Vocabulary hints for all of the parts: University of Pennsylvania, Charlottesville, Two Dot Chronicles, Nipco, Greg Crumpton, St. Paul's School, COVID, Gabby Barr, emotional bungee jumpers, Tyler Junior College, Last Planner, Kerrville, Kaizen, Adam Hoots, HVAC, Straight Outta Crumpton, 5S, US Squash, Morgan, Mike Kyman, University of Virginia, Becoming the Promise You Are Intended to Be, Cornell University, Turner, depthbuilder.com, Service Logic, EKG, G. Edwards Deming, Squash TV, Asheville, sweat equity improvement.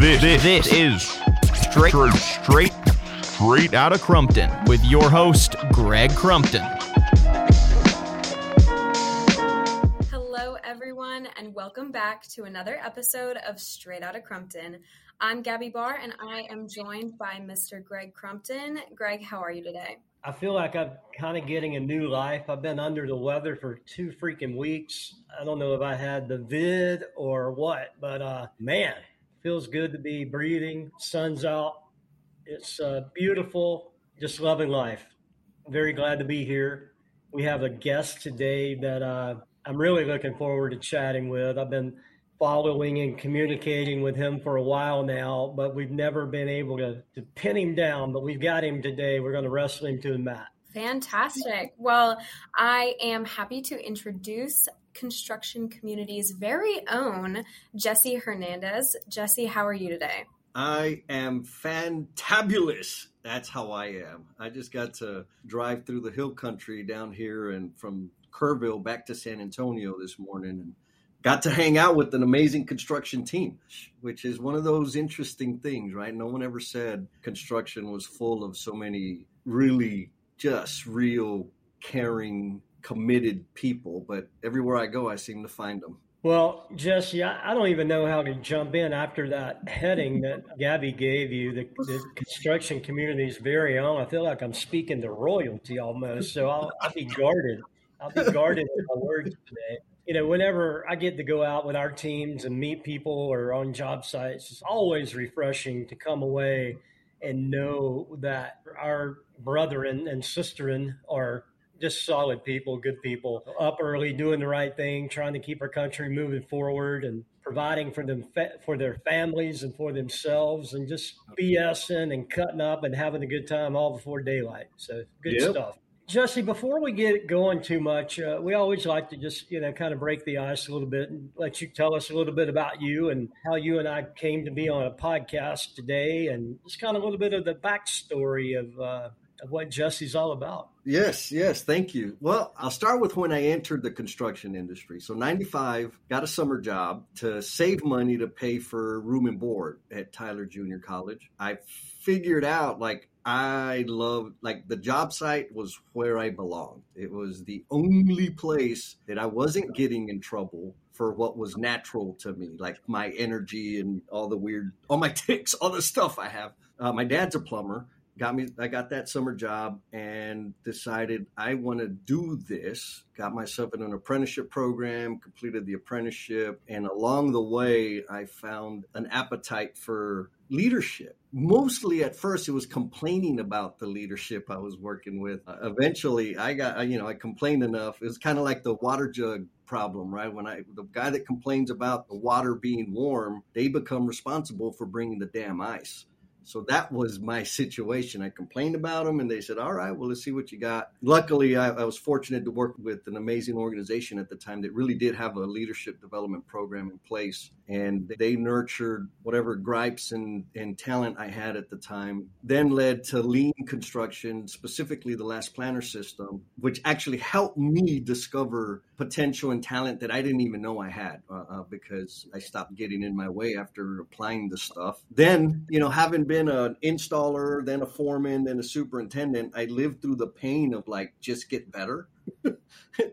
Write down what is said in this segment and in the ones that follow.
This is straight Outta Crumpton with your host, Greg Crumpton. Hello, everyone, and welcome back to another episode of Straight Outta Crumpton. I'm Gabby Barr, and I am joined by Mr. Greg Crumpton. Greg, how are you today? I feel like I'm kind of getting a new life. I've been under the weather for 2 freaking weeks. I don't know if I had the vid or what, but man, feels good to be breathing. Sun's out. It's beautiful. Just loving life. Very glad to be here. We have a guest today that I'm really looking forward to chatting with. I've been following and communicating with him for a while now, but we've never been able to pin him down, but we've got him today. We're going to wrestle him to the mat. Fantastic. Well, I am happy to introduce Construction Community's very own Jesse Hernandez. Jesse, how are you today? I am fantabulous. That's how I am. I just got to drive through the hill country down here and from Kerrville back to San Antonio this morning and got to hang out with an amazing construction team, which is one of those interesting things, right? No one ever said construction was full of so many really just real, caring, committed people. But everywhere I go, I seem to find them. Well, Jesse, I don't even know how to jump in after that heading that Gabby gave you, the construction community's very own. I feel like I'm speaking to royalty almost, so I'll be guarded. I'll be guarded with my words today. You know, whenever I get to go out with our teams and meet people or on job sites, it's always refreshing to come away and know that our brethren and sisterin are just solid people, good people, up early, doing the right thing, trying to keep our country moving forward and providing for them, for their families and for themselves, and just BSing and cutting up and having a good time all before daylight. So good stuff. Jesse, before we get going too much, we always like to just, you know, kind of break the ice a little bit and let you tell us a little bit about you and how you and I came to be on a podcast today and just kind of a little bit of the backstory of what Jesse's all about. Yes. Thank you. Well, I'll start with when I entered the construction industry. So 95, got a summer job to save money to pay for room and board at Tyler Junior College. I figured out the job site was where I belonged. It was the only place that I wasn't getting in trouble for what was natural to me, like my energy and all my tics, all the stuff I have. My dad's a plumber. I got that summer job and decided I want to do this. Got myself in an apprenticeship program, completed the apprenticeship. And along the way, I found an appetite for leadership. Mostly at first, it was complaining about the leadership I was working with. Eventually, I complained enough. It was kind of like the water jug problem, right? The guy that complains about the water being warm, they become responsible for bringing the damn ice. So that was my situation. I complained about them and they said, all right, well, let's see what you got. Luckily, I was fortunate to work with an amazing organization at the time that really did have a leadership development program in place. And they nurtured whatever gripes and talent I had at the time, then led to lean construction, specifically the Last Planner system, which actually helped me discover potential and talent that I didn't even know I had because I stopped getting in my way after applying the stuff. Then, you know, having been an installer, then a foreman, then a superintendent, I lived through the pain of just get better.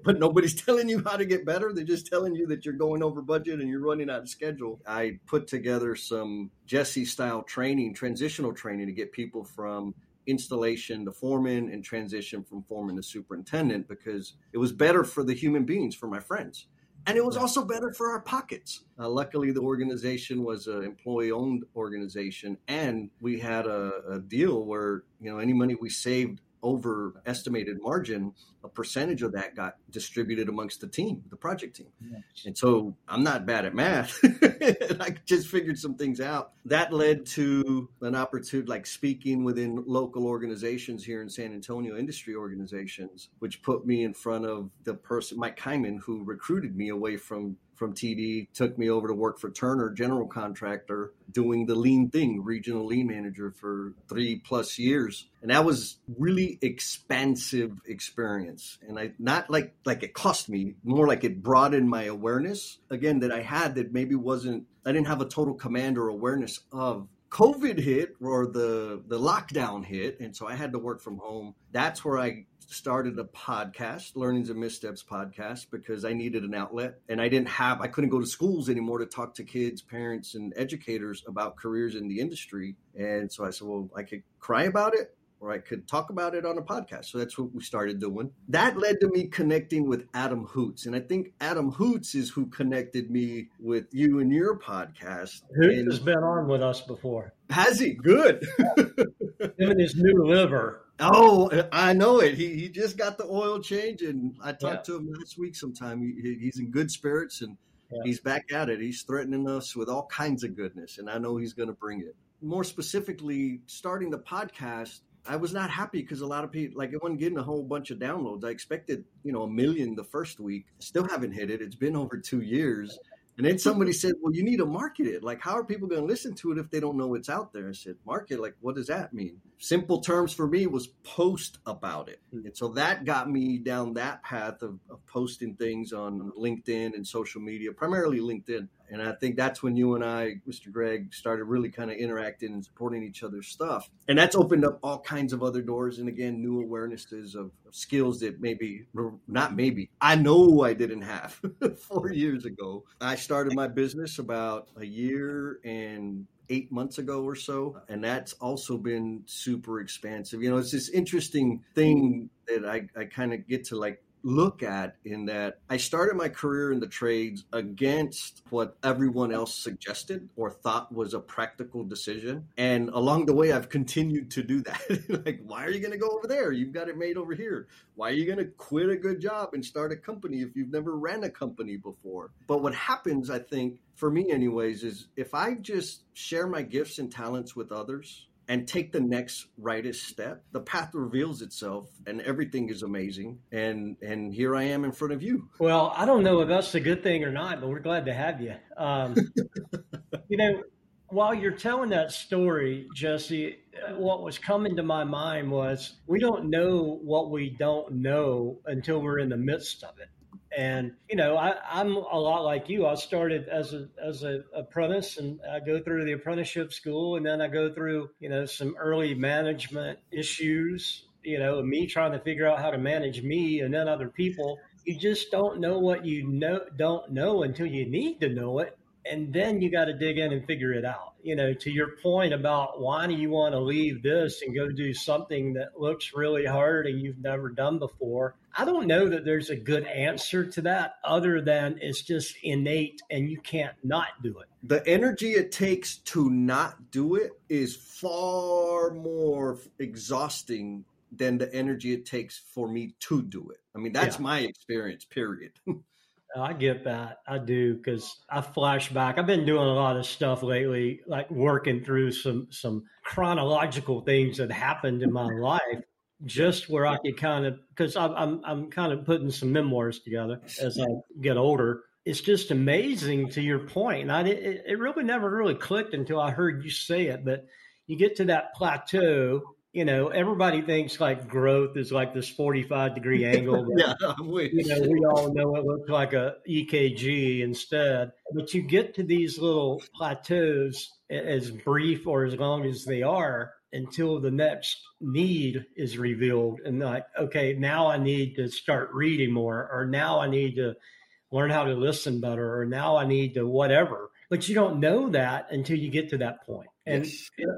But nobody's telling you how to get better. They're just telling you that you're going over budget and you're running out of schedule. I put together some Jesse-style training, transitional training to get people from installation to foreman and transition from foreman to superintendent because it was better for the human beings, for my friends. And it was also better for our pockets. Luckily, the organization was an employee-owned organization, and we had a deal where, you know, any money we saved over estimated margin, a percentage of that got distributed amongst the team, the project team. Yes. And so I'm not bad at math. I just figured some things out. That led to an opportunity like speaking within local organizations here in San Antonio, industry organizations, which put me in front of the person, Mike Kyman, who recruited me away from TD, took me over to work for Turner, general contractor, doing the lean thing, regional lean manager for 3+ years. And that was really expansive experience. And I not like it cost me, more like it broadened my awareness, again, that I had that maybe wasn't I didn't have a total command or awareness of. COVID hit, or the lockdown hit, and so I had to work from home. That's where I started a podcast, Learnings and Missteps podcast, because I needed an outlet, and I couldn't go to schools anymore to talk to kids, parents, and educators about careers in the industry. And so I said, well, I could cry about it, or I could talk about it on a podcast. So that's what we started doing. That led to me connecting with Adam Hoots. And I think Adam Hoots is who connected me with you and your podcast. Hoots has been on with us before. Has he? Good. Him and his new liver. Oh, I know it. He just got the oil change, and I talked to him last week sometime. He's in good spirits, and he's back at it. He's threatening us with all kinds of goodness, and I know he's going to bring it. More specifically, starting the podcast, I was not happy because a lot of people, like, I wasn't getting a whole bunch of downloads. I expected, 1 million the first week. Still haven't hit it. It's been over 2 years. And then somebody said, well, you need to market it. Like, how are people going to listen to it if they don't know it's out there? I said, market, like, what does that mean? Simple terms for me was post about it. And so that got me down that path of posting things on LinkedIn and social media, primarily LinkedIn. And I think that's when you and I, Mr. Greg, started really kind of interacting and supporting each other's stuff. And that's opened up all kinds of other doors. And again, new awarenesses of skills that I know I didn't have 4 years ago. I started my business about a year and 8 months ago or so. And that's also been super expansive. It's this interesting thing that I kind of get to look at, in that I started my career in the trades against what everyone else suggested or thought was a practical decision. And along the way, I've continued to do that. Like, why are you going to go over there? You've got it made over here. Why are you going to quit a good job and start a company if you've never ran a company before? But what happens, I think, for me anyways, is if I just share my gifts and talents with others and take the next rightest step, the path reveals itself, and everything is amazing. And here I am in front of you. Well, I don't know if that's a good thing or not, but we're glad to have you. While you're telling that story, Jesse, what was coming to my mind was, we don't know what we don't know until we're in the midst of it. And, I'm a lot like you. I started as an apprentice, and I go through the apprenticeship school, and then I go through, some early management issues, and me trying to figure out how to manage me and then other people. You just don't know what don't know until you need to know it. And then you got to dig in and figure it out. To your point about why do you want to leave this and go do something that looks really hard and you've never done before? I don't know that there's a good answer to that, other than it's just innate and you can't not do it. The energy it takes to not do it is far more exhausting than the energy it takes for me to do it. I mean, that's my experience, period. I get that. I do, because I flash back. I've been doing a lot of stuff lately, like working through some chronological things that happened in my life, just where I could kind of, because I'm kind of putting some memoirs together as I get older. It's just amazing, to your point. And it really never really clicked until I heard you say it. But you get to that plateau. Everybody thinks like growth is like this 45 degree angle. But, we all know it looks like a EKG instead. But you get to these little plateaus, as brief or as long as they are, until the next need is revealed. And like, okay, now I need to start reading more, or now I need to learn how to listen better, or now I need to whatever. But you don't know that until you get to that point. And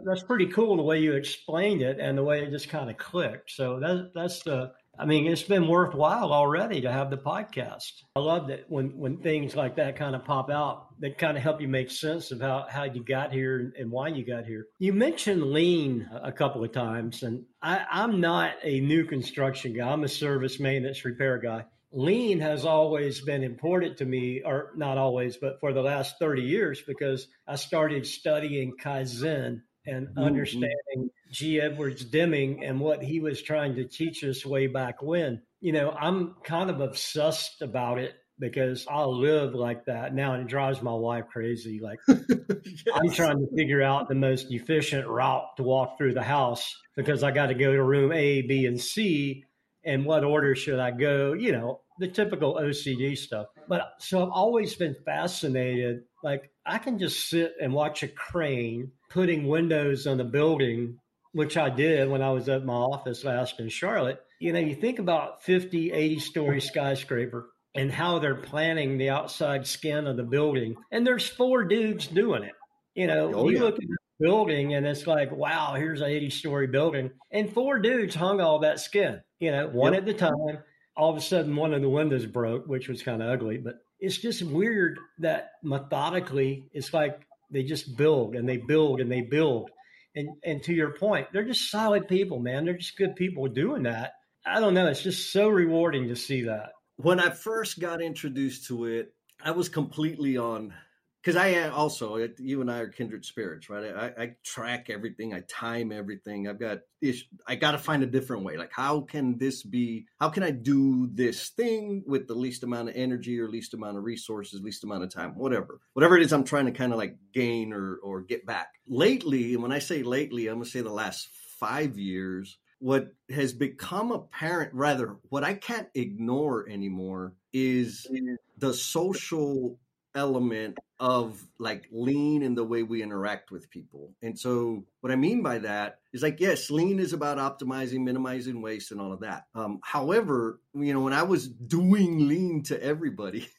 that's pretty cool, the way you explained it and the way it just kind of clicked. So it's been worthwhile already to have the podcast. I love that when things like that kind of pop out, that kind of help you make sense of how you got here and why you got here. You mentioned lean a couple of times, and I'm not a new construction guy. I'm a service maintenance repair guy. Lean has always been important to me, or not always, but for the last 30 years, because I started studying Kaizen and understanding G. Edwards Deming and what he was trying to teach us way back when. I'm kind of obsessed about it, because I live like that now, and it drives my wife crazy. Like, I'm trying to figure out the most efficient route to walk through the house, because I got to go to room A, B, and C. And what order should I go? The typical OCD stuff. But so I've always been fascinated. Like, I can just sit and watch a crane putting windows on a building, which I did when I was at my office last in Charlotte. You know, you think about 50, 80-story skyscraper and how they're planning the outside skin of the building. And there's four dudes doing it. You know, you look at the building and it's like, wow, here's an 80-story building. And four dudes hung all that skin, you know, one at a time. All of a sudden, one of the windows broke, which was kind of ugly, but it's just weird that methodically, it's like they just build and they build and they build. And to your point, they're just solid people, man. They're just good people doing that. I don't know. It's just so rewarding to see that. When I first got introduced to it, I was completely on, because I also, you and I are kindred spirits, right? I track everything. I time everything. I've got issues. I got to find a different way. Like, how can this be? How can I do this thing with the least amount of energy or least amount of resources, least amount of time, whatever. Whatever it is I'm trying to kind of like gain or get back. Lately, and when I say lately, I'm going to say the last 5 years, what has become apparent, rather, what I can't ignore anymore is the social element of like lean in the way we interact with people. And so what I mean by that is like, yes, lean is about optimizing, minimizing waste and all of that. However, you know, when I was doing lean to everybody,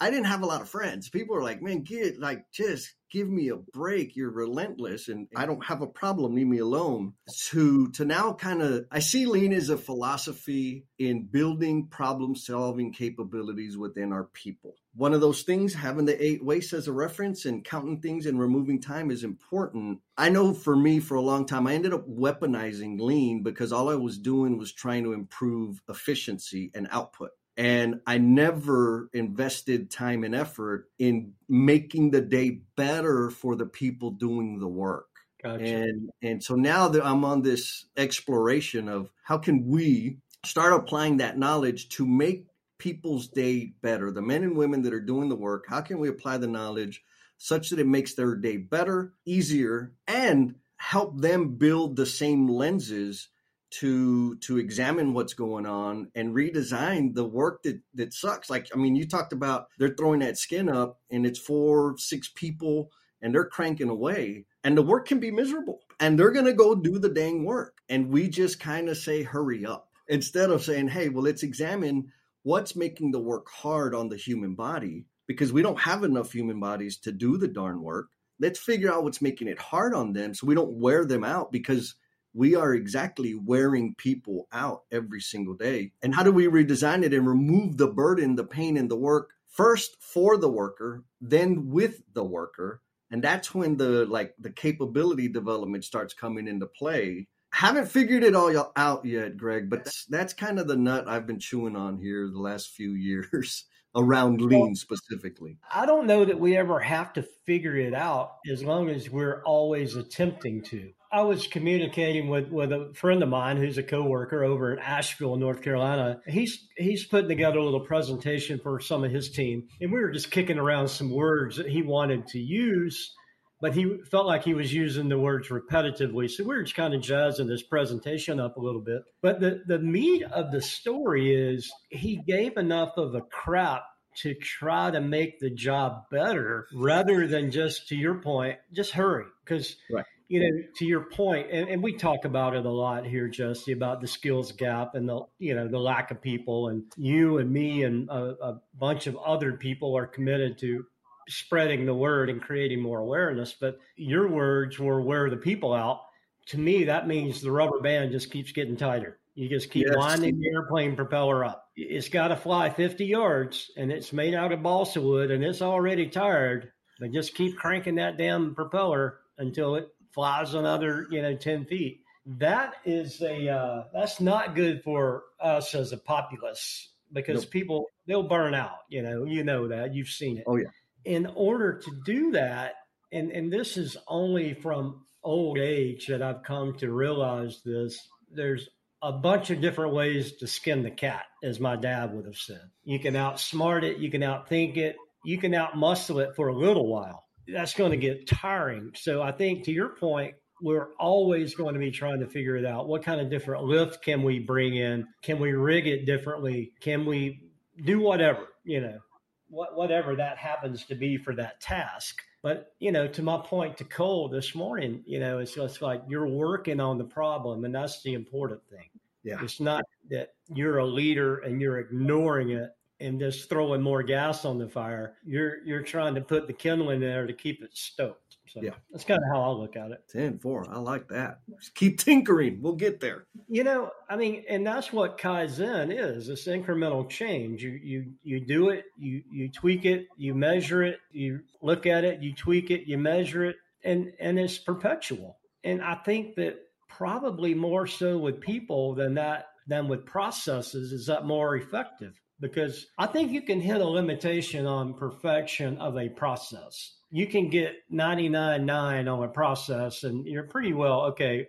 I didn't have a lot of friends. People are like, man, get like, just give me a break. You're relentless and I don't have a problem. Leave me alone. To now kind of, I see lean as a philosophy in building problem solving capabilities within our people. One of those things, having the 8 wastes as a reference and counting things and removing time is important. I know for me, for a long time, I ended up weaponizing lean because all I was doing was trying to improve efficiency and output. And I never invested time and effort in making the day better for the people doing the work. Gotcha. And so now that I'm on this exploration of how can we start applying that knowledge to make people's day better, the men and women that are doing the work, how can we apply the knowledge such that it makes their day better, easier, and help them build the same lenses to examine what's going on and redesign the work that sucks. Like, I mean, you talked about they're throwing that skin up and it's 4, 6 people and they're cranking away and the work can be miserable and they're going to go do the dang work. And we just kind of say, hurry up, instead of saying, hey, well, let's examine what's making the work hard on the human body, because we don't have enough human bodies to do the darn work. Let's figure out what's making it hard on them so we don't wear them out, because we are exactly wearing people out every single day. And how do we redesign it and remove the burden, the pain, and the work first for the worker, then with the worker? And that's when the capability development starts coming into play. Haven't figured it all out yet, Greg, but that's kind of the nut I've been chewing on here the last few years around lean specifically. I don't know that we ever have to figure it out as long as we're always attempting to. I was communicating with a friend of mine who's a coworker over in Asheville, North Carolina. He's putting together a little presentation for some of his team. And we were just kicking around some words that he wanted to use, but he felt like he was using the words repetitively. So we were just kind of jazzing this presentation up a little bit. But the meat of the story is he gave enough of a crap to try to make the job better rather than just, to your point, just hurry. Because right. You know, to your point, and we talk about it a lot here, Jesse, about the skills gap and the lack of people, and you and me and a bunch of other people are committed to spreading the word and creating more awareness. But your words were wear the people out. To me, that means the rubber band just keeps getting tighter. You just keep winding the airplane propeller up. It's got to fly 50 yards and it's made out of balsa wood and it's already tired, but just keep cranking that damn propeller until it flies another, 10 feet. That is that's not good for us as a populace, because people, they'll burn out, you know that, you've seen it. Oh yeah. In order to do that, and this is only from old age that I've come to realize this, there's a bunch of different ways to skin the cat, as my dad would have said. You can outsmart it, you can outthink it, you can outmuscle it for a little while. That's going to get tiring. So I think, to your point, we're always going to be trying to figure it out. What kind of different lift can we bring in? Can we rig it differently? Can we do whatever? whatever that happens to be for that task. But, you know, to my point to Cole this morning, you know, it's just like you're working on the problem, and that's the important thing. Yeah. It's not that you're a leader and you're ignoring it and just throwing more gas on the fire. You're trying to put the kindle in there to keep it stoked. So yeah, that's kind of how I look at it. 10-4. I like that. Just keep tinkering. We'll get there. You know, I mean, and that's what Kaizen is. It's incremental change. You do it, you tweak it, you measure it, you look at it, you tweak it, you measure it, and it's perpetual. And I think that probably more so with people than with processes is that more effective, because I think you can hit a limitation on perfection of a process. You can get 99.9 on a process and you're pretty well, okay,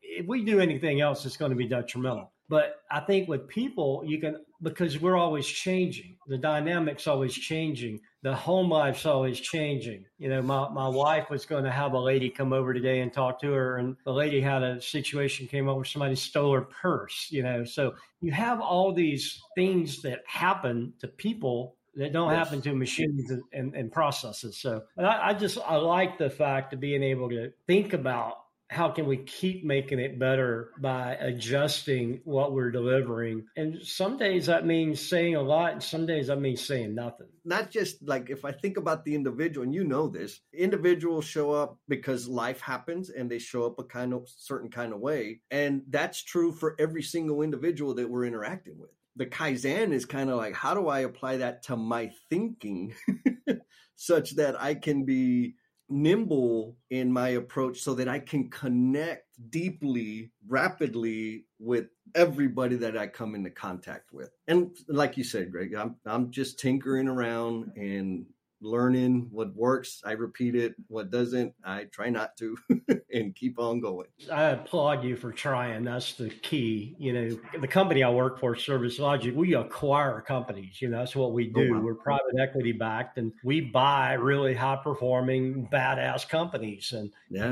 if we do anything else, it's going to be detrimental. But I think with people, you can, because we're always changing. The dynamic's always changing. The home life's always changing. You know, my wife was going to have a lady come over today and talk to her, and the lady had a situation came over, somebody stole her purse, you know. So you have all these things that happen to people that don't happen to machines and processes. So I like the fact of being able to think about how can we keep making it better by adjusting what we're delivering. And some days that means saying a lot, and some days that means saying nothing. Not just like, if I think about the individual, and you know this, individuals show up because life happens and they show up a certain kind of way. And that's true for every single individual that we're interacting with. The Kaizen is kind of like, how do I apply that to my thinking such that I can be nimble in my approach so that I can connect deeply, rapidly with everybody that I come into contact with. And like you said, Greg, I'm just tinkering around and learning what works. I repeat it. What doesn't, I try not to and keep on going. I applaud you for trying. That's the key. You know, the company I work for, Service Logic, we acquire companies. You know, that's what we do. Oh, wow. We're private equity backed, and we buy really high performing, badass companies. And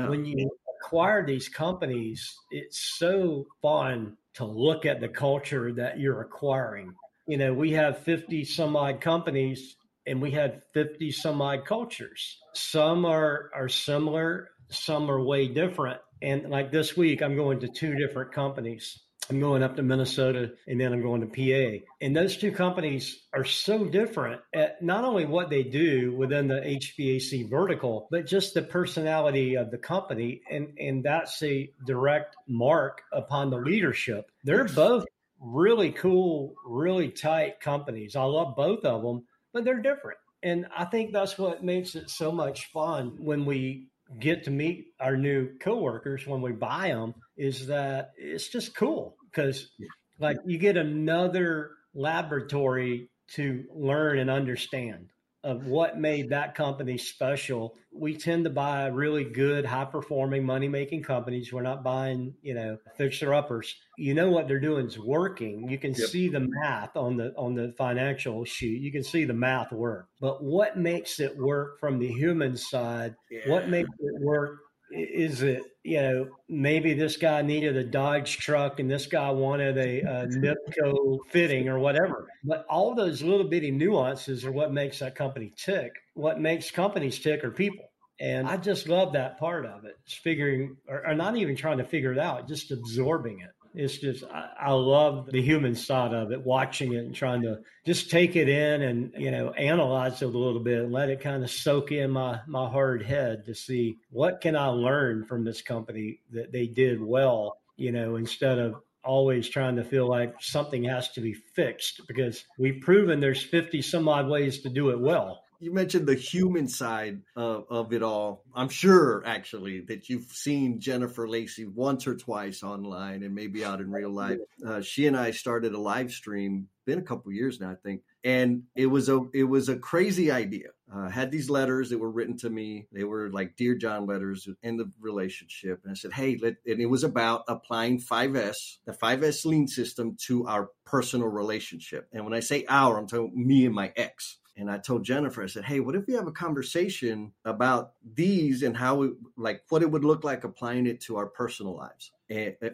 when you acquire these companies, it's so fun to look at the culture that you're acquiring. You know, we have 50 some odd companies, and we had 50 some odd cultures. Some are similar, some are way different. And like this week, I'm going to two different companies. I'm going up to Minnesota, and then I'm going to PA. And those two companies are so different at not only what they do within the HVAC vertical, but just the personality of the company. And that's a direct mark upon the leadership. They're both really cool, really tight companies. I love both of them, but they're different. And I think that's what makes it so much fun when we get to meet our new coworkers, when we buy them, is that it's just cool, because like you get another laboratory to learn and understand of what made that company special. We tend to buy really good, high-performing, money-making companies. We're not buying, you know, fixer-uppers. You know what they're doing is working. You can see the math on the financial sheet. You can see the math work. But what makes it work from the human side? Yeah. What makes it work? Is it, you know, maybe this guy needed a Dodge truck and this guy wanted a Nipco fitting or whatever. But all those little bitty nuances are what makes that company tick. What makes companies tick are people. And I just love that part of it. It's figuring, or not even trying to figure it out, just absorbing it. It's just, I love the human side of it, watching it and trying to just take it in and, you know, analyze it a little bit and let it kind of soak in my hard head to see what can I learn from this company that they did well, you know, instead of always trying to feel like something has to be fixed, because we've proven there's 50 some odd ways to do it well. You mentioned the human side of it all. I'm sure, actually, that you've seen Jennifer Lacy once or twice online and maybe out in real life. She and I started a live stream, been a couple of years now, I think. And it was a crazy idea. Had these letters that were written to me. They were like Dear John letters, end of relationship. And I said, hey, and it was about applying 5S, the 5S lean system, to our personal relationship. And when I say our, I'm talking me and my ex. And I told Jennifer, I said, hey, what if we have a conversation about these and how, what it would look like applying it to our personal lives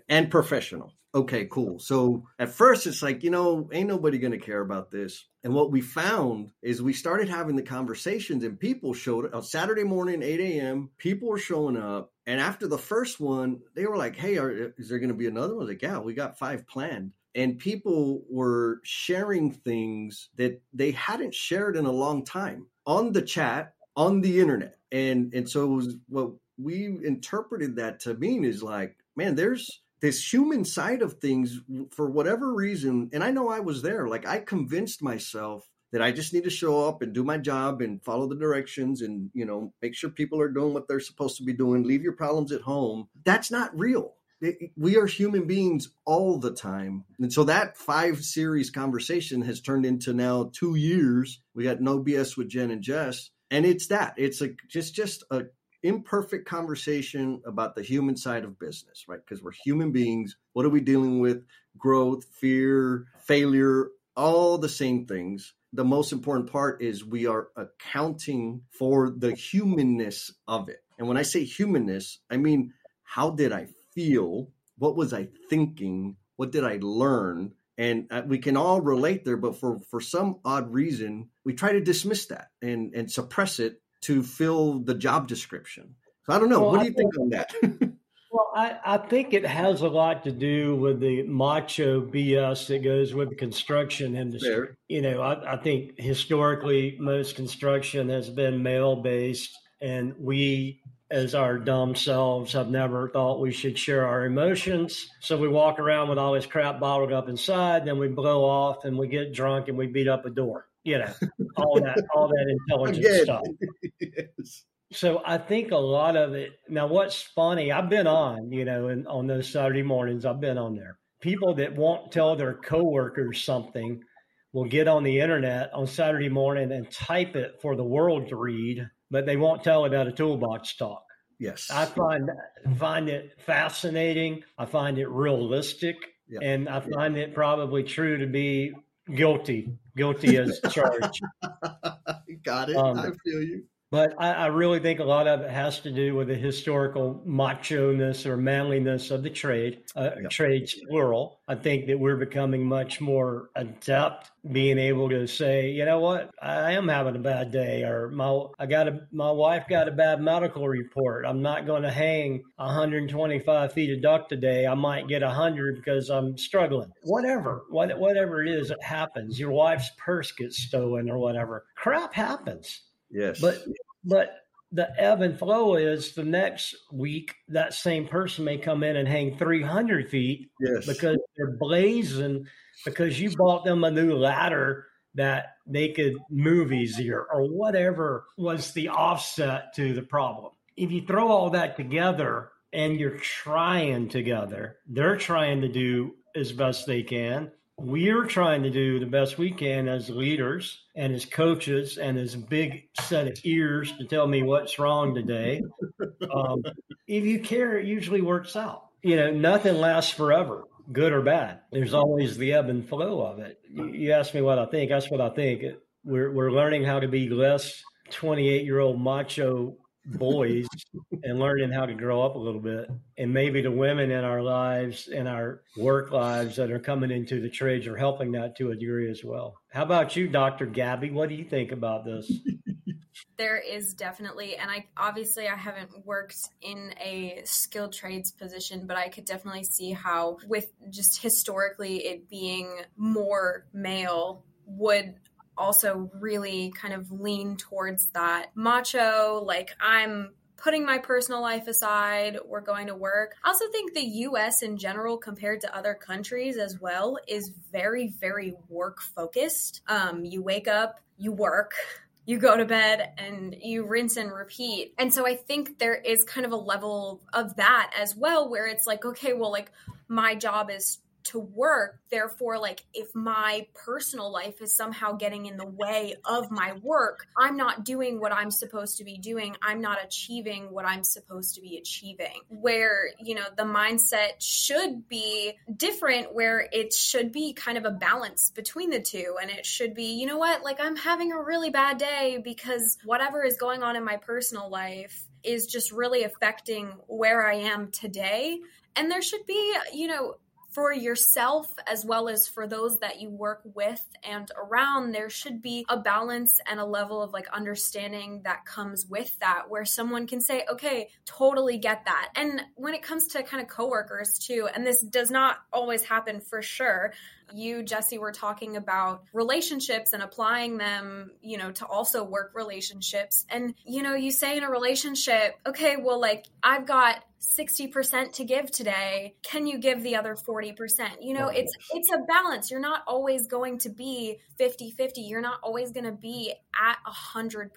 and professional. Okay, cool. So at first it's like, ain't nobody going to care about this. And what we found is we started having the conversations and people showed up on Saturday morning, 8 a.m. People were showing up. And after the first one, they were like, hey, is there going to be another one? Like, yeah, we got 5 planned. And people were sharing things that they hadn't shared in a long time on the chat, on the internet. And so it was, what we interpreted that to mean is like, man, there's this human side of things for whatever reason. And I know I was there. I convinced myself that I just need to show up and do my job and follow the directions and, make sure people are doing what they're supposed to be doing. Leave your problems at home. That's not real. We are human beings all the time. And so that 5-series conversation has turned into now 2 years. We got No BS with Jen and Jess. And it's that. It's just a imperfect conversation about the human side of business, right? Because we're human beings. What are we dealing with? Growth, fear, failure, all the same things. The most important part is we are accounting for the humanness of it. And when I say humanness, I mean, how did I feel? What was I thinking? What did I learn? And we can all relate there, but for some odd reason, we try to dismiss that and suppress it to fill the job description. So I don't know. What do you think on that? Well, I think it has a lot to do with the macho BS that goes with the construction industry. Fair. I think historically, most construction has been male-based, and we, as our dumb selves, have never thought we should share our emotions. So we walk around with all this crap bottled up inside, then we blow off and we get drunk and we beat up a door, all that intelligent stuff. Yes. So I think a lot of it, now what's funny, I've been on, and on those Saturday mornings, I've been on there. People that won't tell their coworkers something will get on the internet on Saturday morning and type it for the world to read, but they won't tell about a toolbox talk. Yes. I find it fascinating. I find it realistic. Yeah. And I find it probably true to be guilty as charged. Got it. I feel you. But I really think a lot of it has to do with the historical macho-ness or manliness of the trade, trades plural. I think that we're becoming much more adept being able to say, you know what, I am having a bad day, or my wife got a bad medical report. I'm not going to hang 125 feet of duct today. I might get 100 because I'm struggling. Whatever it is, it happens. Your wife's purse gets stolen or whatever. Crap happens. Yes. But the ebb and flow is the next week, that same person may come in and hang 300 feet because they're blazing because you bought them a new ladder that they could move easier or whatever was the offset to the problem. If you throw all that together and you're trying together, they're trying to do as best they can. We're trying to do the best we can as leaders and as coaches and as big set of ears to tell me what's wrong today. If you care, it usually works out. Nothing lasts forever, good or bad. There's always the ebb and flow of it. You asked me what I think. That's what I think. We're learning how to be less 28-year-old macho boys and learning how to grow up a little bit. And maybe the women in our lives and our work lives that are coming into the trades are helping that to a degree as well. How about you, Dr. Gabby? What do you think about this? There is definitely, and I haven't worked in a skilled trades position, but I could definitely see how with just historically it being more male would also really kind of lean towards that macho, I'm putting my personal life aside, we're going to work. I also think the U.S. in general, compared to other countries as well, is very, very work focused. You wake up, you work, you go to bed, and you rinse and repeat. And so I think there is kind of a level of that as well, where it's like, okay, well, my job is to work. Therefore, like if my personal life is somehow getting in the way of my work, I'm not doing what I'm supposed to be doing. I'm not achieving what I'm supposed to be achieving. Where, you know, the mindset should be different, where it should be kind of a balance between the two. And it should be, you know what, like I'm having a really bad day because whatever is going on in my personal life is just really affecting where I am today. And there should be, you know, for yourself as well as for those that you work with and around, there should be a balance and a level of like understanding that comes with that, where someone can say, okay, totally get that. And when it comes to kind of coworkers too, and this does not always happen for sure. You, Jesse, were talking about relationships and applying them, you know, to also work relationships. And, you know, you say in a relationship, okay, well, like I've got 60% to give today. Can you give the other 40%? You know, it's a balance. You're not always going to be 50-50. You're not always going to be at 100%.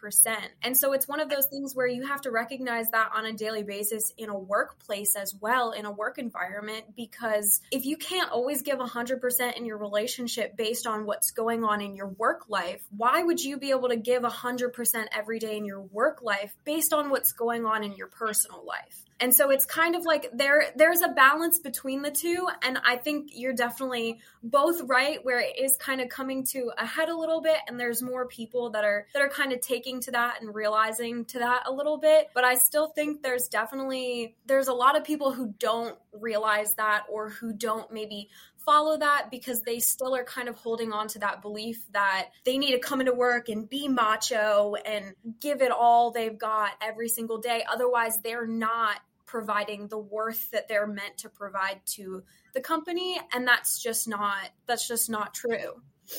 And so it's one of those things where you have to recognize that on a daily basis in a workplace as well, in a work environment, because if you can't always give 100% in your relationship based on what's going on in your work life, why would you be able to give 100% every day in your work life based on what's going on in your personal life? And so it's kind of like there's a balance between the two. And I think you're definitely both right, where it is kind of coming to a head a little bit. And there's more people that are kind of taking to that and realizing to that a little bit. But I still think there's a lot of people who don't realize that, or who don't maybe follow that because they still are kind of holding on to that belief that they need to come into work and be macho and give it all they've got every single day. Otherwise, they're not providing the worth that they're meant to provide to the company. And that's just not true.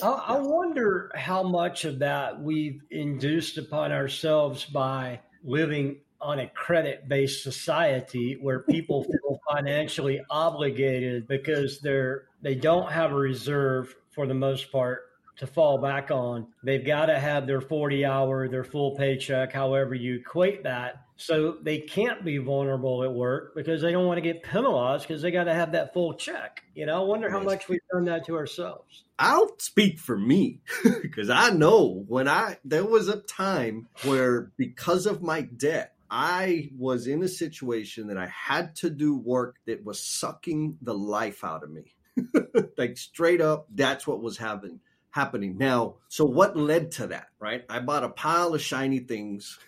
I wonder how much of that we've induced upon ourselves by living on a credit-based society where people feel financially obligated because they don't have a reserve for the most part to fall back on. They've got to have their 40-hour, their full paycheck, however you equate that. So they can't be vulnerable at work because they don't want to get penalized because they got to have that full check. You know, I wonder how much we've done that to ourselves. I'll speak for me because I know there was a time where because of my debt, I was in a situation that I had to do work that was sucking the life out of me. Like straight up, that's what was happening. Now, so what led to that, right? I bought a pile of shiny things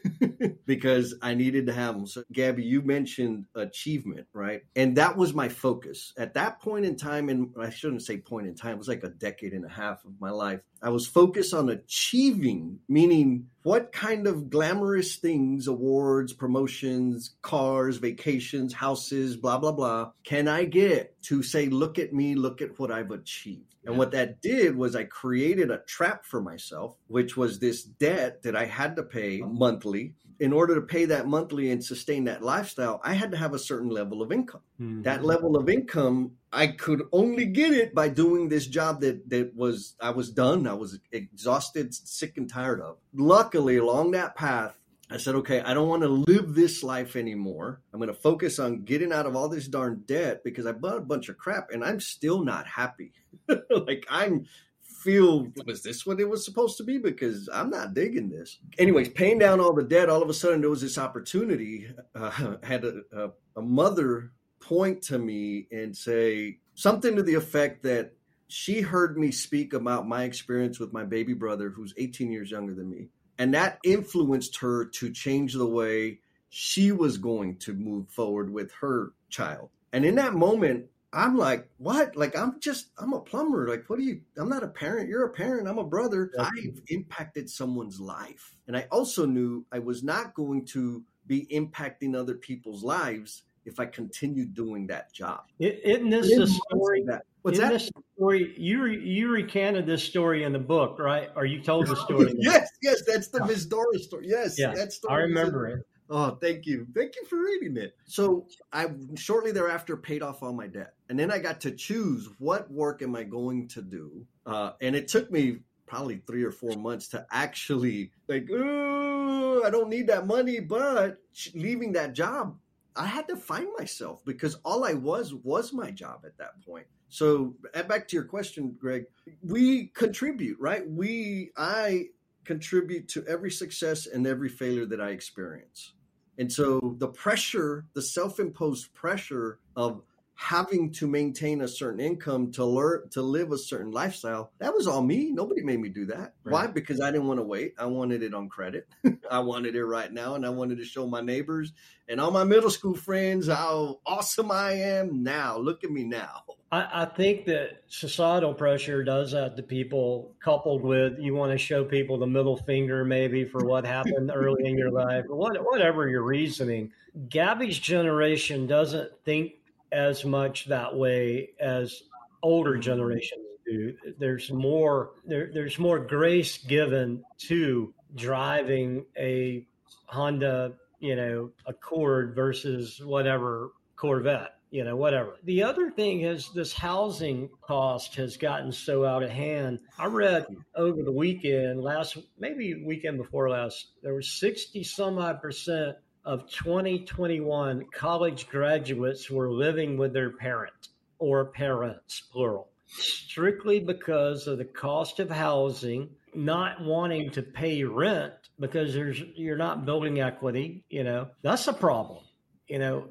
because I needed to have them. So Gabby, you mentioned achievement, right? And that was my focus. At that point in time, and I shouldn't say point in time, it was like a decade and a half of my life. I was focused on achieving, meaning what kind of glamorous things, awards, promotions, cars, vacations, houses, blah, blah, blah, can I get to say, look at me, look at what I've achieved. And what that did was I created a trap for myself, which was this debt that I had to pay monthly. In order to pay that monthly and sustain that lifestyle, I had to have a certain level of income. Mm-hmm. That level of income, I could only get it by doing this job I was done. I was exhausted, sick and tired of. Luckily, along that path, I said, okay, I don't want to live this life anymore. I'm going to focus on getting out of all this darn debt because I bought a bunch of crap and I'm still not happy. Like was this what it was supposed to be? Because I'm not digging this. Anyways, paying down all the debt, all of a sudden there was this opportunity. I had a mother point to me and say something to the effect that she heard me speak about my experience with my baby brother, who's 18 years younger than me. And that influenced her to change the way she was going to move forward with her child. And in that moment, I'm like, what? Like, I'm a plumber. Like, I'm not a parent. You're a parent. I'm a brother. I've impacted someone's life. And I also knew I was not going to be impacting other people's lives if I continued doing that job. Isn't this the story? This story? You recanted this story in the book, right? Or you told the story. Yes. That's the Miss Dora story. Yes. I remember it. Oh, thank you. Thank you for reading it. So I shortly thereafter paid off all my debt. And then I got to choose what work am I going to do. And it took me probably 3 or 4 months to actually like, ooh, I don't need that money. But leaving that job, I had to find myself because all I was my job at that point. So back to your question, Greg, we contribute, right? I contribute to every success and every failure that I experience. And so the pressure, the self-imposed pressure of having to maintain a certain income to learn to live a certain lifestyle, that was all me. Nobody made me do that. Right. Why? Because I didn't want to wait. I wanted it on credit. I wanted it right now. And I wanted to show my neighbors and all my middle school friends how awesome I am now. Look at me now. I think that societal pressure does that to people, coupled with you want to show people the middle finger maybe for what happened early in your life, or whatever your reasoning. Gabby's generation doesn't think as much that way as older generations do. There's more grace given to driving a Honda, Accord versus whatever Corvette, whatever. The other thing is this housing cost has gotten so out of hand. I read over the weekend, weekend before last, there was 60-some odd percent of 2021 college graduates were living with their parent or parents, plural, strictly because of the cost of housing, not wanting to pay rent because you're not building equity. That's a problem.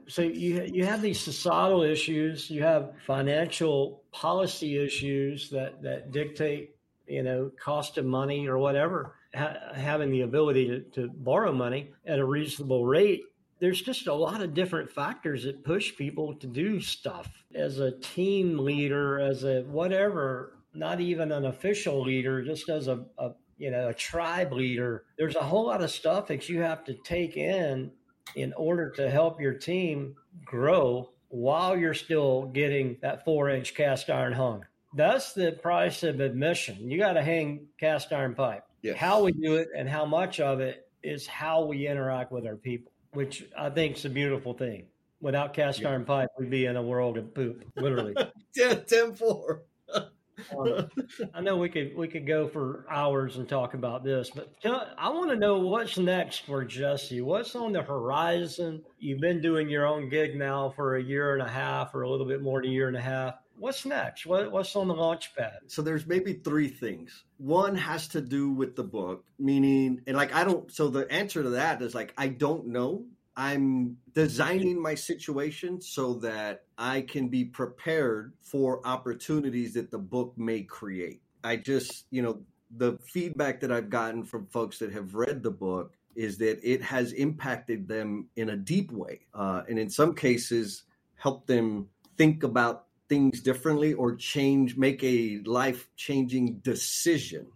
So you have these societal issues, you have financial policy issues that dictate cost of money or whatever. Having the ability to borrow money at a reasonable rate. There's just a lot of different factors that push people to do stuff. As a team leader, as a whatever, not even an official leader, just as a tribe leader, there's a whole lot of stuff that you have to take in order to help your team grow while you're still getting that 4-inch cast iron hung. That's the price of admission. You got to hang cast iron pipe. Yes. How we do it and how much of it is how we interact with our people, which I think is a beautiful thing. Without cast iron pipe, we'd be in a world of poop, literally. 10-4. I know we could go for hours and talk about this, but I want to know what's next for Jesse. What's on the horizon? You've been doing your own gig now for a year and a half, or a little bit more than a year and a half. What's next? What's on the launch pad? So there's maybe three things. One has to do with the book, meaning, so the answer to that is I don't know. I'm designing my situation so that I can be prepared for opportunities that the book may create. I just, the feedback that I've gotten from folks that have read the book is that it has impacted them in a deep way. And in some cases, helped them think about things differently or make a life-changing decision.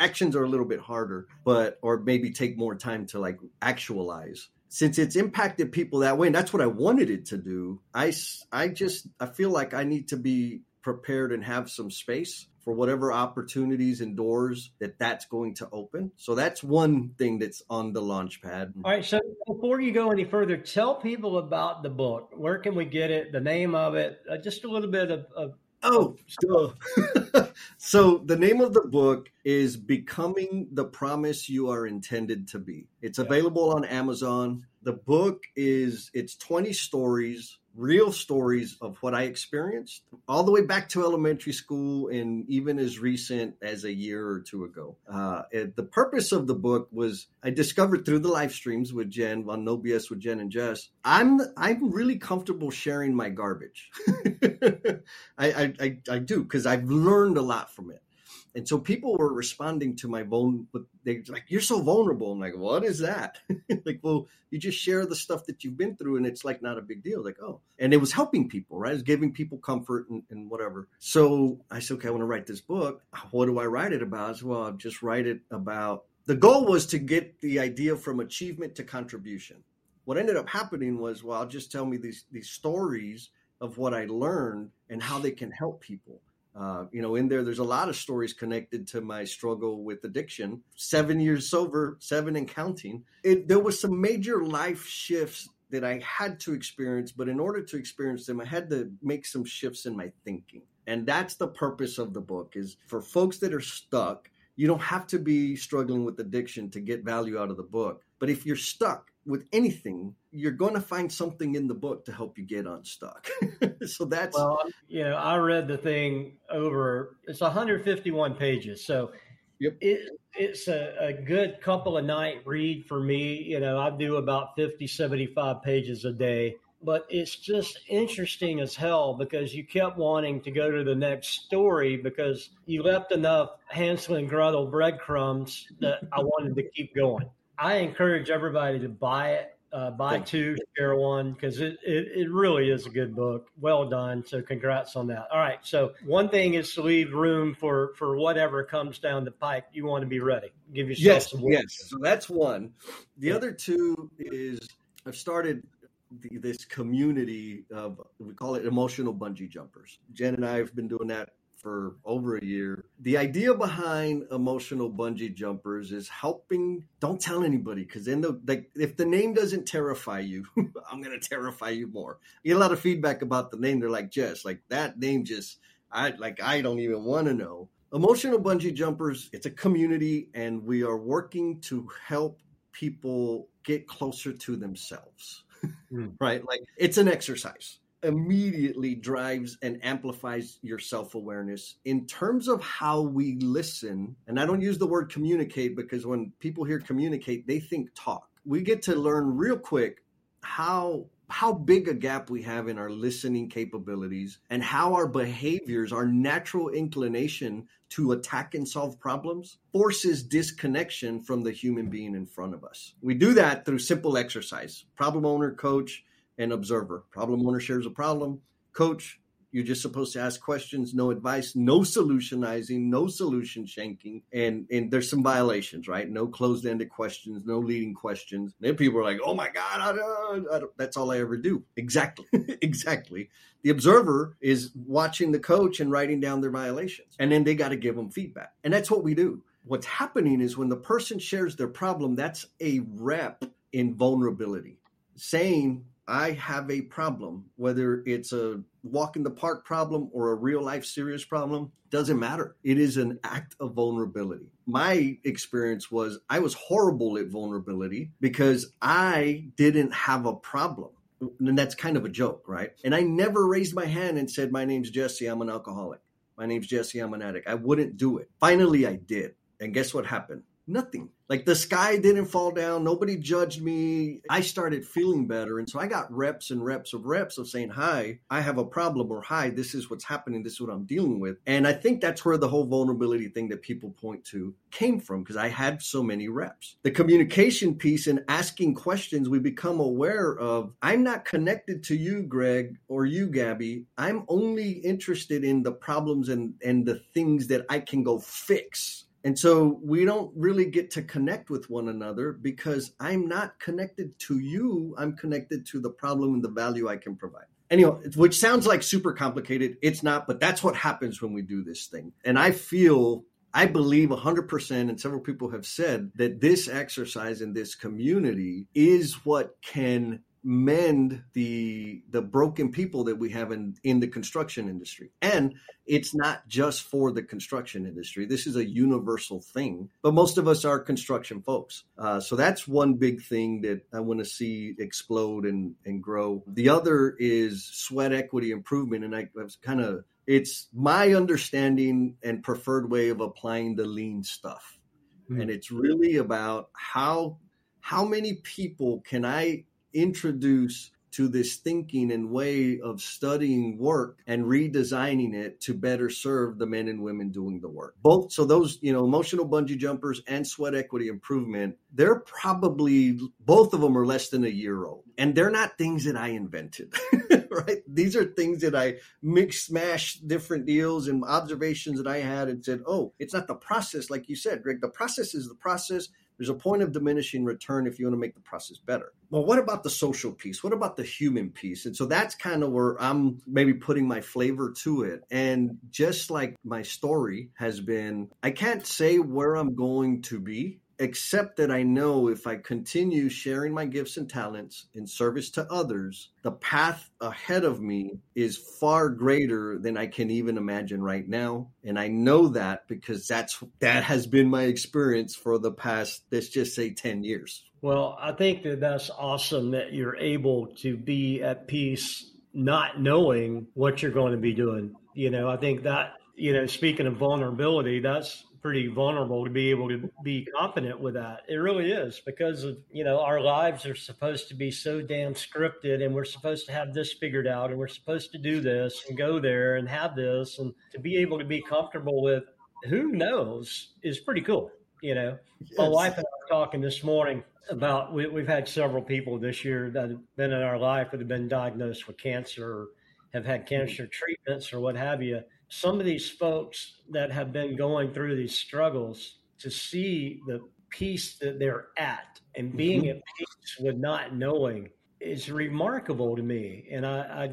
Actions are a little bit harder, or maybe take more time to actualize. Since it's impacted people that way, and that's what I wanted it to do, I feel like I need to be prepared and have some space for whatever opportunities and doors that's going to open. So that's one thing that's on the launch pad. All right. So before you go any further, tell people about the book. Where can we get it? The name of it? Just a little bit of So the name of the book is Becoming the Promise You Are Intended to Be. It's available on Amazon. The book it's 20 stories, real stories of what I experienced all the way back to elementary school and even as recent as a year or two ago. The purpose of the book was I discovered through the live streams with Jen on No BS with Jen and Jess, I'm really comfortable sharing my garbage. I do, because I've learned a lot from it. And so people were responding to my they're like, you're so vulnerable. I'm like, what is that? Well, you just share the stuff that you've been through and it's not a big deal. And it was helping people, right? It was giving people comfort and whatever. So I said, okay, I want to write this book. What do I write it about? I said, well, I'll just write it about, the goal was to get the idea from achievement to contribution. What ended up happening was, well, I'll just tell me these stories of what I learned and how they can help people. In there's a lot of stories connected to my struggle with addiction, 7 years sober, 7 and counting. There was some major life shifts that I had to experience, but in order to experience them, I had to make some shifts in my thinking. And that's the purpose of the book, is for folks that are stuck. You don't have to be struggling with addiction to get value out of the book. But if you're stuck, with anything, you're going to find something in the book to help you get unstuck. So that's, well, you know, I read the thing over, it's 151 pages. So yep. It's a good couple of night read for me. You know, I do about 50, 75 pages a day, but it's just interesting as hell because you kept wanting to go to the next story because you left enough Hansel and Gretel breadcrumbs that I wanted to keep going. I encourage everybody to buy it, buy two, share one, because it really is a good book. Well done. So congrats on that. All right. So one thing is to leave room for whatever comes down the pipe. You want to be ready. Give yourself some work. Yes. So that's one. The other two is I've started this community of, we call it emotional bungee jumpers. Jen and I have been doing that for over a year. The idea behind emotional bungee jumpers is helping, don't tell anybody, because then if the name doesn't terrify you, I'm going to terrify you more. I get a lot of feedback about the name. They're like, Jess, like that name just, I don't even want to know. Emotional bungee jumpers, it's a community, and we are working to help people get closer to themselves, right? Like it's an exercise. Immediately drives and amplifies your self-awareness in terms of how we listen. And I don't use the word communicate because when people hear communicate, they think talk. We get to learn real quick how big a gap we have in our listening capabilities and how our behaviors, our natural inclination to attack and solve problems forces disconnection from the human being in front of us. We do that through simple exercise, problem owner, coach, and observer. Problem owner shares a problem. Coach, you're just supposed to ask questions, no advice, no solutionizing, no solution shanking. And there's some violations, right? No closed-ended questions, no leading questions. And then people are like, oh my God, I don't, that's all I ever do. Exactly. Exactly. The observer is watching the coach and writing down their violations. And then they got to give them feedback. And that's what we do. What's happening is when the person shares their problem, that's a rep in vulnerability. Saying, I have a problem, whether it's a walk in the park problem or a real life serious problem, doesn't matter. It is an act of vulnerability. My experience was I was horrible at vulnerability because I didn't have a problem. And that's kind of a joke, right? And I never raised my hand and said, my name's Jesse, I'm an alcoholic. My name's Jesse, I'm an addict. I wouldn't do it. Finally, I did. And guess what happened? Nothing. Like the sky didn't fall down. Nobody judged me. I started feeling better. And so I got reps of saying, hi, I have a problem, or hi, this is what's happening. This is what I'm dealing with. And I think that's where the whole vulnerability thing that people point to came from, because I had so many reps. The communication piece and asking questions, we become aware of, I'm not connected to you, Greg, or you, Gabby. I'm only interested in the problems and the things that I can go fix. And so we don't really get to connect with one another because I'm not connected to you. I'm connected to the problem and the value I can provide. Anyway, which sounds like super complicated. It's not, but that's what happens when we do this thing. And I believe 100%, and several people have said that this exercise in this community is what can mend the broken people that we have in the construction industry. And it's not just for the construction industry. This is a universal thing, but most of us are construction folks. So that's one big thing that I want to see explode and grow. The other is sweat equity improvement. And it's my understanding and preferred way of applying the lean stuff. Mm-hmm. And it's really about how many people can I introduce to this thinking and way of studying work and redesigning it to better serve the men and women doing the work. Both, so those, emotional bungee jumpers and sweat equity improvement, they're probably, both of them are less than a year old. And they're not things that I invented, right? These are things that I mix, smash different deals and observations that I had and said, oh, it's not the process. Like you said, Greg, the process is the process. There's a point of diminishing return if you want to make the process better. Well, what about the social piece? What about the human piece? And so that's kind of where I'm maybe putting my flavor to it. And just like my story has been, I can't say where I'm going to be, except that I know if I continue sharing my gifts and talents in service to others, the path ahead of me is far greater than I can even imagine right now. And I know that because that has been my experience for the past, let's just say 10 years. Well, I think that that's awesome that you're able to be at peace, not knowing what you're going to be doing. You know, I think that, you know, speaking of vulnerability, that's pretty vulnerable to be able to be confident with that. It really is, because of, you know, our lives are supposed to be so damn scripted, and we're supposed to have this figured out, and we're supposed to do this and go there and have this, and to be able to be comfortable with who knows is pretty cool. You know, yes. My wife and I were talking this morning about, we've had several people this year that have been in our life that have been diagnosed with cancer or have had cancer treatments or what have you. Some of these folks that have been going through these struggles, to see the peace that they're at and being at peace with not knowing is remarkable to me. And I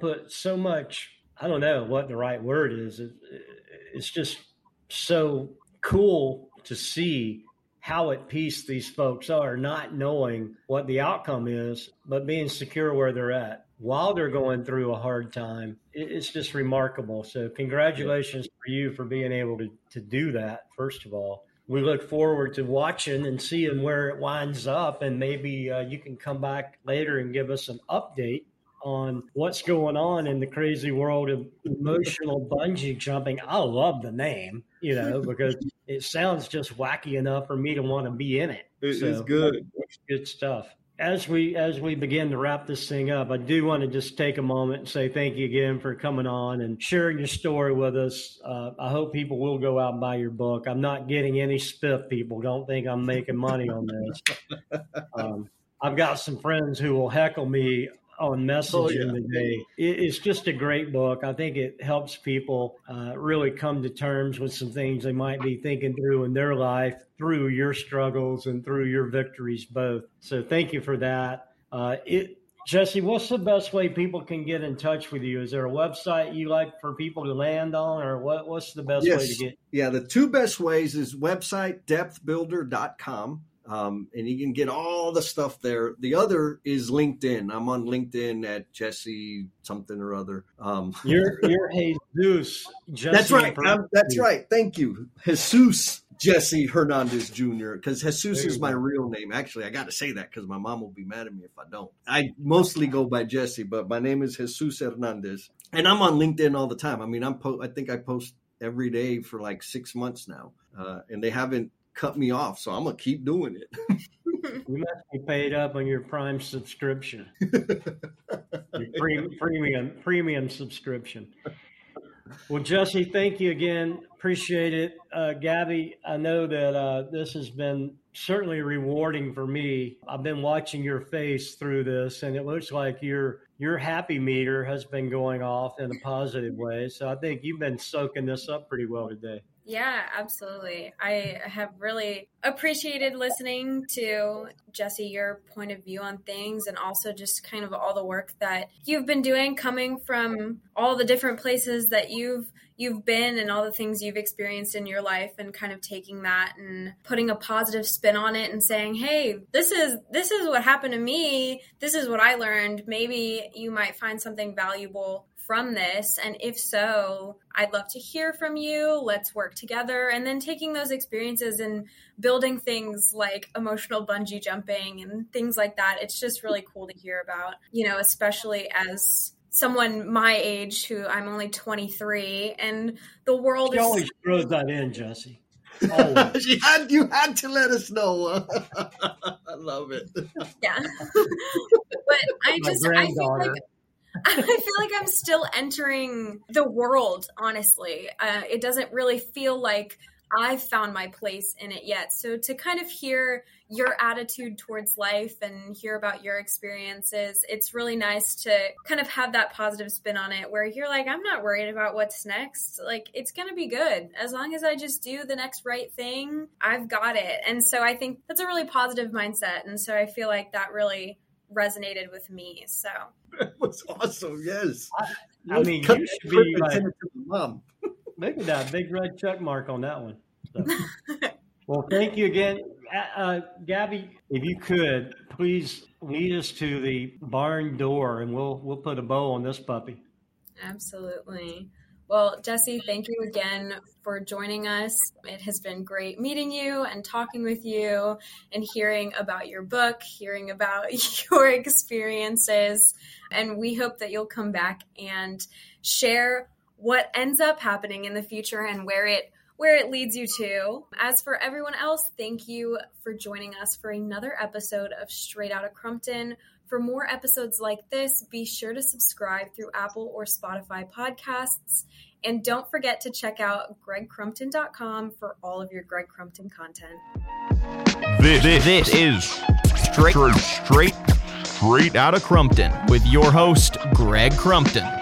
put so much, I don't know what the right word is. It's just so cool to see how at peace these folks are, not knowing what the outcome is, but being secure where they're at while they're going through a hard time. It's just remarkable. So congratulations for you for being able to do that, first of all. We look forward to watching and seeing where it winds up, and maybe you can come back later and give us an update on what's going on in the crazy world of emotional bungee jumping. I love the name, you know, because it sounds just wacky enough for me to want to be in it. It's good. It's good stuff. As we begin to wrap this thing up, I do want to just take a moment and say thank you again for coming on and sharing your story with us. I hope people will go out and buy your book. I'm not getting any spiff, people. Don't think I'm making money on this. I've got some friends who will heckle me on messaging today. It's just a great book. I think it helps people really come to terms with some things they might be thinking through in their life, through your struggles and through your victories both. So thank you for that. Jesse, what's the best way people can get in touch with you? Is there a website you like for people to land on, or what's the best way to get? Yeah, the two best ways is website, depthbuilder.com. And you can get all the stuff there. The other is LinkedIn. I'm on LinkedIn at Jesse something or other. You're Jesus. Jesse, that's right. That's right. Thank you. Jesus Jesse Hernandez Jr. Because Jesus is my real name. Actually, I got to say that because my mom will be mad at me if I don't. I mostly go by Jesse, but my name is Jesus Hernandez. And I'm on LinkedIn all the time. I mean, I think I post every day for like 6 months now. And they haven't cut me off, so I'm gonna keep doing it. You must be paid up on your Prime subscription, your premium subscription. Well, Jesse, thank you again. Appreciate it. Gabby, I know that this has been certainly rewarding for me. I've been watching your face through this, and it looks like your happy meter has been going off in a positive way. So I think you've been soaking this up pretty well today. Yeah, absolutely. I have really appreciated listening to Jesse, your point of view on things, and also just kind of all the work that you've been doing, coming from all the different places that you've been and all the things you've experienced in your life, and kind of taking that and putting a positive spin on it and saying, hey, this is what happened to me. This is what I learned. Maybe you might find something valuable from this, and if so, I'd love to hear from you. Let's work together. And then taking those experiences and building things like emotional bungee jumping and things like that. It's just really cool to hear about, you know, especially as someone my age, who I'm only 23, and the world is always throws that in, Jesse. You had to let us know. I love it. Yeah. But I feel like I'm still entering the world, honestly. It doesn't really feel like I've found my place in it yet. So to kind of hear your attitude towards life and hear about your experiences, it's really nice to kind of have that positive spin on it where you're like, I'm not worried about what's next. Like, it's going to be good. As long as I just do the next right thing, I've got it. And so I think that's a really positive mindset. And so I feel like that really resonated with me. So it was awesome. Yes. I mean, you should be like, maybe that big red check mark on that one. So. Well, thank you again. Gabby, if you could, please lead us to the barn door and we'll put a bow on this puppy. Absolutely. Well, Jesse, thank you again for joining us. It has been great meeting you and talking with you and hearing about your book, hearing about your experiences. And we hope that you'll come back and share what ends up happening in the future and where it leads you to. As for everyone else, thank you for joining us for another episode of Straight Outta Crumpton. For more episodes like this, be sure to subscribe through Apple or Spotify podcasts. And don't forget to check out gregcrumpton.com for all of your Greg Crumpton content. This is Straight Outta Crumpton with your host, Greg Crumpton.